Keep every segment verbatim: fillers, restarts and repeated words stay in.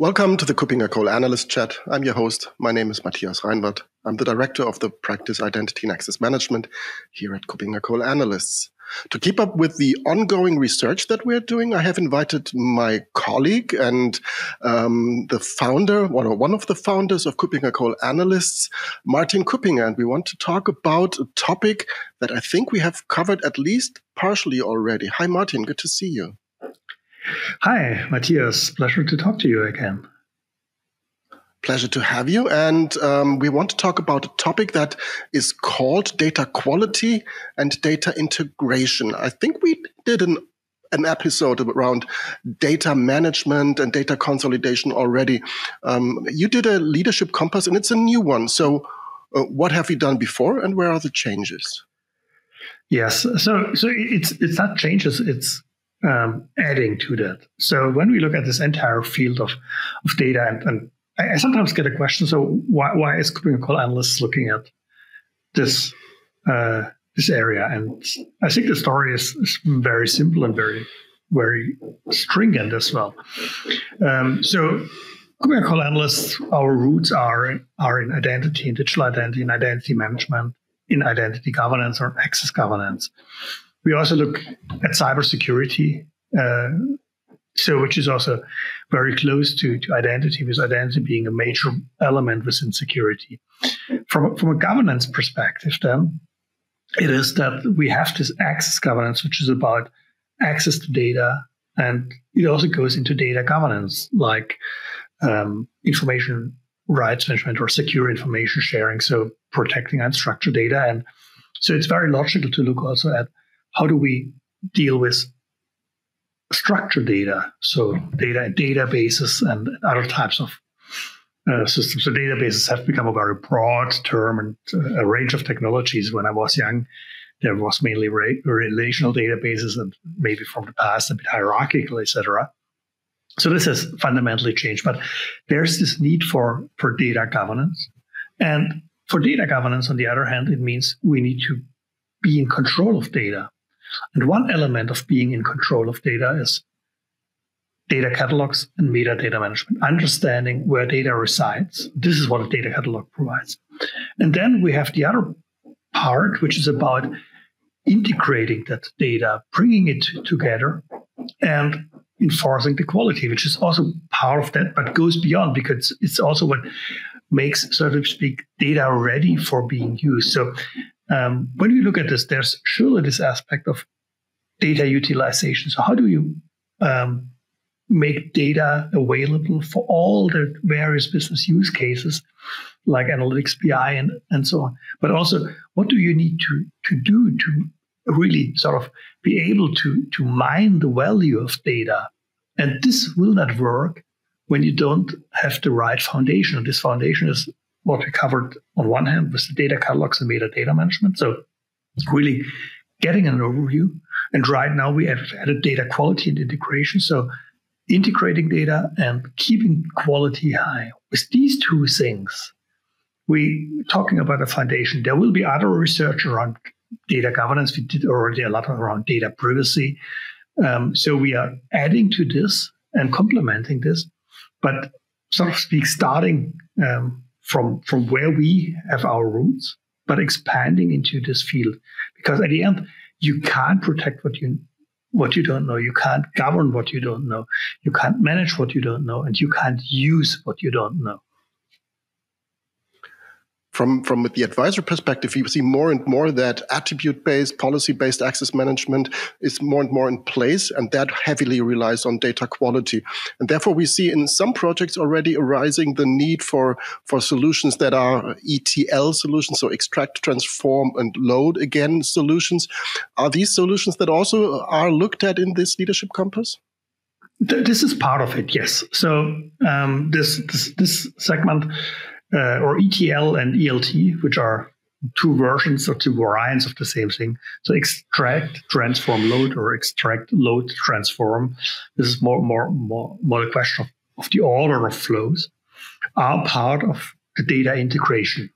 Welcome to the Kuppinger Cole Analyst Chat. I'm your host. My name is Matthias Reinwald. I'm the Director of the Practice Identity and Access Management here at Kuppinger Cole Analysts. To keep up with the ongoing research that we're doing, I have invited my colleague and um, the founder, or one of the founders of Kuppinger Cole Analysts, Martin Kuppinger. And we want to talk about a topic that I think we have covered at least partially already. Hi, Martin. Good to see you. Hi, Matthias. Pleasure to talk to you again. Pleasure to have you. And um, we want to talk about a topic that is called data quality and data integration. I think we did an, an episode around data management and data consolidation already. Um, you did a leadership compass, and it's a new one. So uh, what have you done before, and where are the changes? Yes. So so it's, it's not changes. It's um, adding to that. So when we look at this entire field of, of data and, and I sometimes get a question, so why, why is Kuppinger Cole Analysts looking at this uh, this area? And I think the story is, is very simple and very, very stringent as well. Um, so Kuppinger Cole Analysts, our roots are, are in identity, in digital identity, in identity management, in identity governance or access governance. We also look at cybersecurity, uh, so which is also very close to, to identity, with identity being a major element within security. From, from a governance perspective, then, it is that we have this access governance, which is about access to data, and it also goes into data governance, like um, information rights management or secure information sharing, so protecting unstructured data. And so it's very logical to look also at how do we deal with structured data, so data databases and other types of uh, systems. So databases have become a very broad term and a range of technologies. When I was young, there was mainly re relational databases and maybe from the past a bit hierarchical, et cetera. So this has fundamentally changed. But there's this need for, for data governance. And for data governance, on the other hand, it means we need to be in control of data. And one element of being in control of data is data catalogs and metadata management, understanding where data resides. This is what a data catalog provides. And then we have the other part, which is about integrating that data, bringing it together and enforcing the quality, which is also part of that, but goes beyond because it's also what makes, so to speak, data ready for being used. So Um, when we look at this, there's surely this aspect of data utilization. So how do you um, make data available for all the various business use cases like analytics, B I, and, and so on? But also, what do you need to, to do to really sort of be able to, to mine the value of data? And this will not work when you don't have the right foundation. And this foundation is what we covered on one hand with the data catalogs and metadata management. So really getting an overview. And right now we have added data quality and integration. So integrating data and keeping quality high. With these two things, we're talking about a foundation. There will be other research around data governance. We did already a lot around data privacy. Um, so we are adding to this and complementing this, but sort of speak starting um, From, from where we have our roots, but expanding into this field. Because at the end, you can't protect what you, what you don't know. You can't govern what you don't know. You can't manage what you don't know. And you can't use what you don't know. From, from the advisor perspective, you see more and more that attribute-based, policy-based access management is more and more in place, and that heavily relies on data quality. And therefore, we see in some projects already arising the need for, for solutions that are E T L solutions, so extract, transform, and load again solutions. Are these solutions that also are looked at in this leadership compass? Th this is part of it, yes. So um, this, this, this segment... Uh, or E T L and E L T, which are two versions or two variants of the same thing. So extract, transform, load, or extract, load, transform. This is more, more, more, more the question of, of the order of flows, are part of the data integration.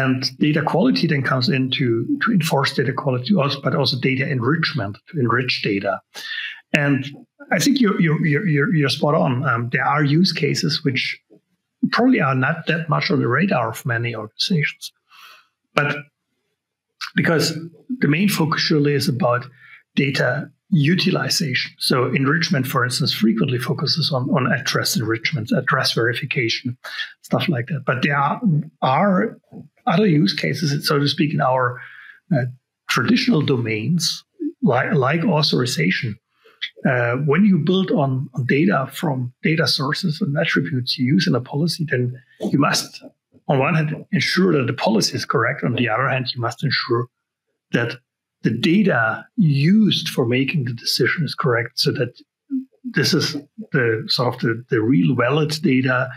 And data quality then comes in to, to enforce data quality, also, but also data enrichment, to enrich data. And I think you're, you're, you're, you're spot on. Um, there are use cases which probably are not that much on the radar of many organizations. But because the main focus surely is about data utilization. So enrichment, for instance, frequently focuses on, on address enrichment, address verification, stuff like that. But there are, are other use cases, so to speak, in our uh, traditional domains, like, like authorization. Uh, when you build on data from data sources and attributes you use in a policy, then you must, on one hand, ensure that the policy is correct. On the other hand, you must ensure that the data used for making the decision is correct, so that this is the sort of the, the real valid data,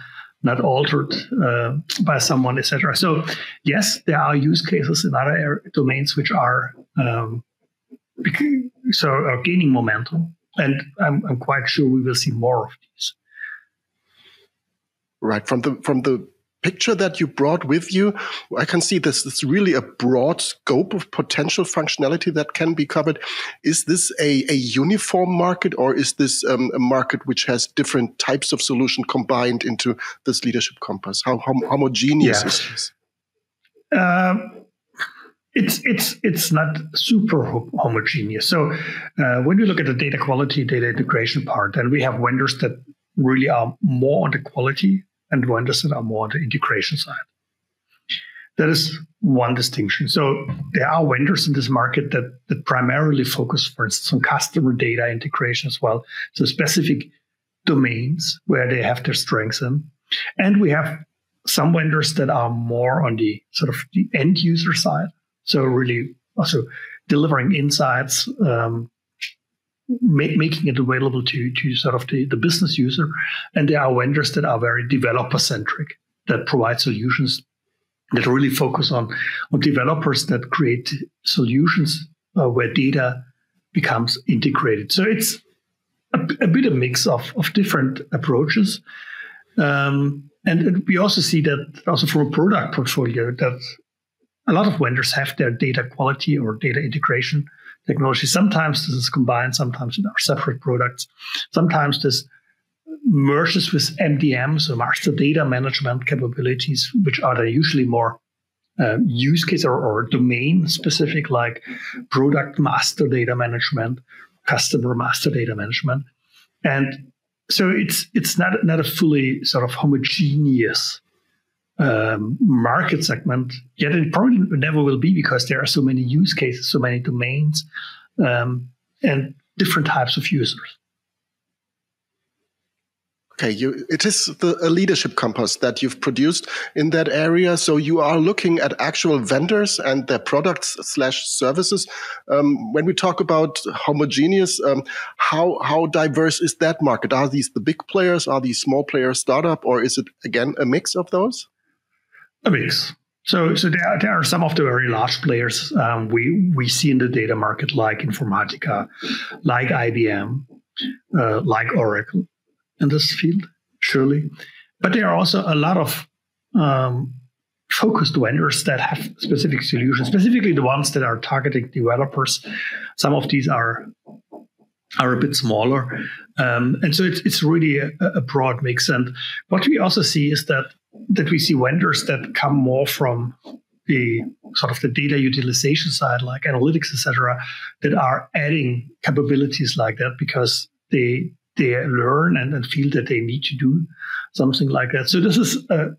not altered uh, by someone, et cetera. So yes, there are use cases in other domains which are um, so are gaining momentum. And I'm, I'm quite sure we will see more of these. Right. From the from the picture that you brought with you, I can see this. It's really a broad scope of potential functionality that can be covered. Is this a, a uniform market, or is this um, a market which has different types of solution combined into this leadership compass? How, how homogeneous yeah. is this? Uh, It's it's it's not super homogeneous. So uh, when we look at the data quality, data integration part, then we have vendors that really are more on the quality and vendors that are more on the integration side. That is one distinction. So there are vendors in this market that, that primarily focus, for instance, on customer data integration as well. So specific domains where they have their strengths in. And we have some vendors that are more on the sort of the end user side. So really also delivering insights, um, make, making it available to, to sort of the, the business user. And there are vendors that are very developer-centric, that provide solutions that really focus on, on developers that create solutions uh, where data becomes integrated. So it's a, a bit of a mix of, of different approaches. Um, and, and we also see that also from a product portfolio that a lot of vendors have their data quality or data integration technology. Sometimes this is combined, sometimes in our separate products. Sometimes this merges with M D M, so master data management capabilities, which are usually more uh, use case or, or domain specific, like product master data management, customer master data management. And so it's it's not, not a fully sort of homogeneous Um, market segment, yet it probably never will be, because there are so many use cases, so many domains, um, and different types of users. Okay, you, it is the a leadership compass that you've produced in that area. So you are looking at actual vendors and their products slash services. Um, when we talk about homogeneous, um, how how diverse is that market? Are these the big players? Are these small players, startup, or is it again a mix of those? A mix. So, so there, there are some of the very large players um, we we see in the data market, like Informatica, like I B M, uh, like Oracle, in this field, surely. But there are also a lot of um, focused vendors that have specific solutions, specifically the ones that are targeting developers. Some of these are are a bit smaller, um, and so it's it's really a, a broad mix. And what we also see is that. that we see vendors that come more from the sort of the data utilization side, like analytics, et cetera, that are adding capabilities like that because they they learn and, and feel that they need to do something like that. So this is a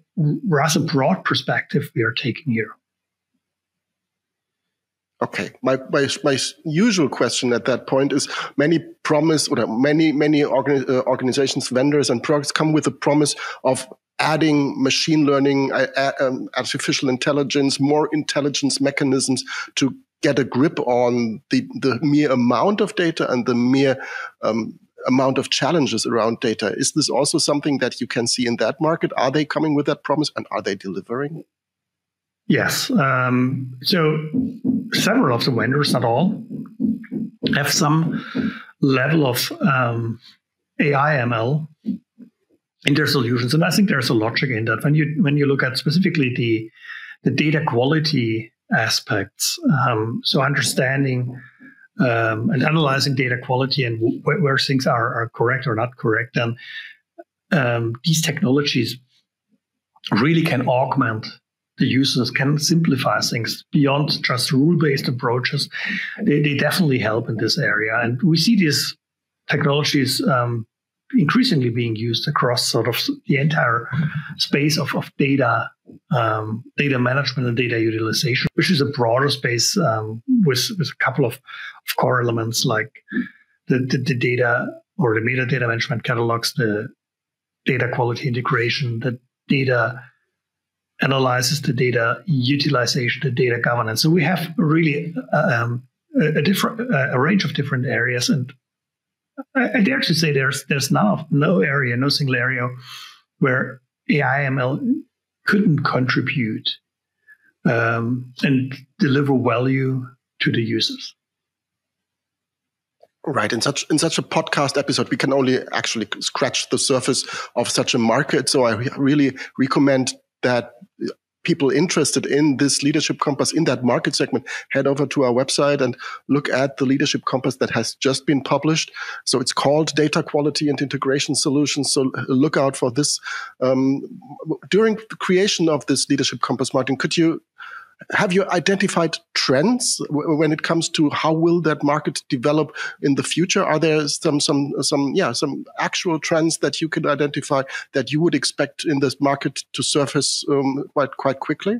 rather broad perspective we are taking here. Okay, my, my my usual question at that point is: many promise, or many many organi uh, organizations, vendors, and products come with the promise of adding machine learning, uh, um, artificial intelligence, more intelligence mechanisms to get a grip on the the mere amount of data and the mere um, amount of challenges around data. Is this also something that you can see in that market? Are they coming with that promise, and are they delivering? Yes. Um, so several of the vendors, not all, have some level of um, A I M L in their solutions, and I think there's a logic in that. When you when you look at specifically the the data quality aspects, um, so understanding um, and analyzing data quality and w- where things are, are correct or not correct, then um, these technologies really can augment the users, can simplify things beyond just rule-based approaches. They, they definitely help in this area. And we see these technologies um, increasingly being used across sort of the entire space of, of data, um, data management and data utilization, which is a broader space um, with, with a couple of, of core elements like the, the, the data or the metadata management catalogs, the data quality integration, the data analysis, the data utilization, the data governance. So we have really um, a, a different, a range of different areas, and I, I dare to say there's there's no no area, no single area where A I M L couldn't contribute um, and deliver value to the users. Right. In such in such a podcast episode, we can only actually scratch the surface of such a market. So I re- really recommend that people interested in this leadership compass, in that market segment, head over to our website and look at the leadership compass that has just been published. So it's called Data Quality and Integration Solutions. So look out for this. Um, during the creation of this leadership compass, Martin, could you have you identified trends w- when it comes to how will that market develop in the future? Are there some some some yeah some actual trends that you could identify that you would expect in this market to surface um, quite quite quickly?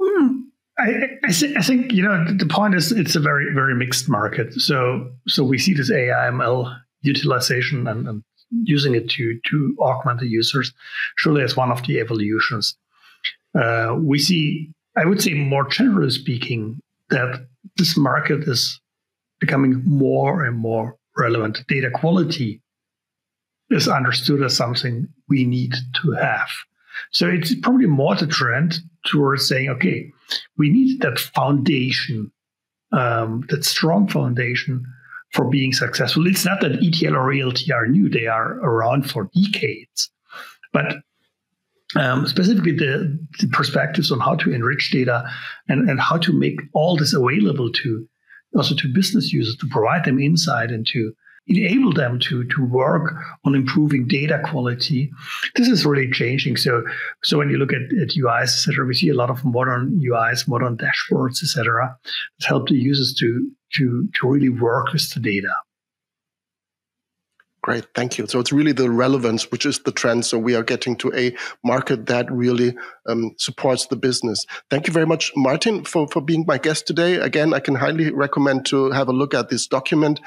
Mm, I, I, th- I think you know the point is it's a very very mixed market. So so we see this A I M L utilization and, and using it to to augment the users surely as one of the evolutions. Uh, we see, I would say more generally speaking, that this market is becoming more and more relevant. Data quality is understood as something we need to have. So it's probably more the trend towards saying, okay, we need that foundation, um, that strong foundation for being successful. It's not that E T L or E L T are new. They are around for decades. But Um, specifically the, the perspectives on how to enrich data and, and how to make all this available to also to business users, to provide them insight and to enable them to, to work on improving data quality. This is really changing. So so when you look at, at U Is, et cetera, we see a lot of modern U Is, modern dashboards, et cetera, that help the users to to to really work with the data. Great, thank you. So it's really the relevance, which is the trend. So we are getting to a market that really um, supports the business. Thank you very much, Martin, for, for being my guest today. Again, I can highly recommend to have a look at this document.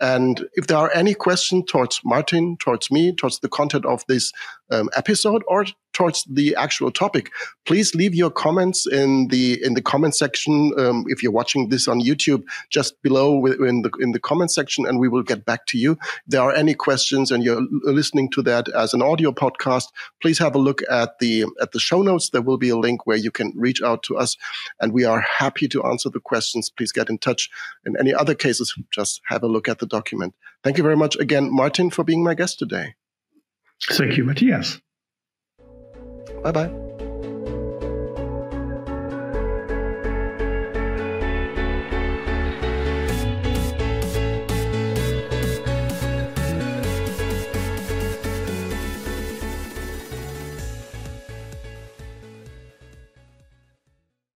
And if there are any questions towards Martin, towards me, towards the content of this um, episode or towards the actual topic, please leave your comments in the in the comment section. Um, if you're watching this on YouTube, just below in the in the comment section, and we will get back to you. If there are any questions and you're listening to that as an audio podcast, please have a look at the at the show notes. There will be a link where you can reach out to us, and we are happy to answer the questions. Please get in touch. In any other cases, just have a look at the document. Thank you very much again, Martin, for being my guest today. Thank you, Matthias. Bye-bye.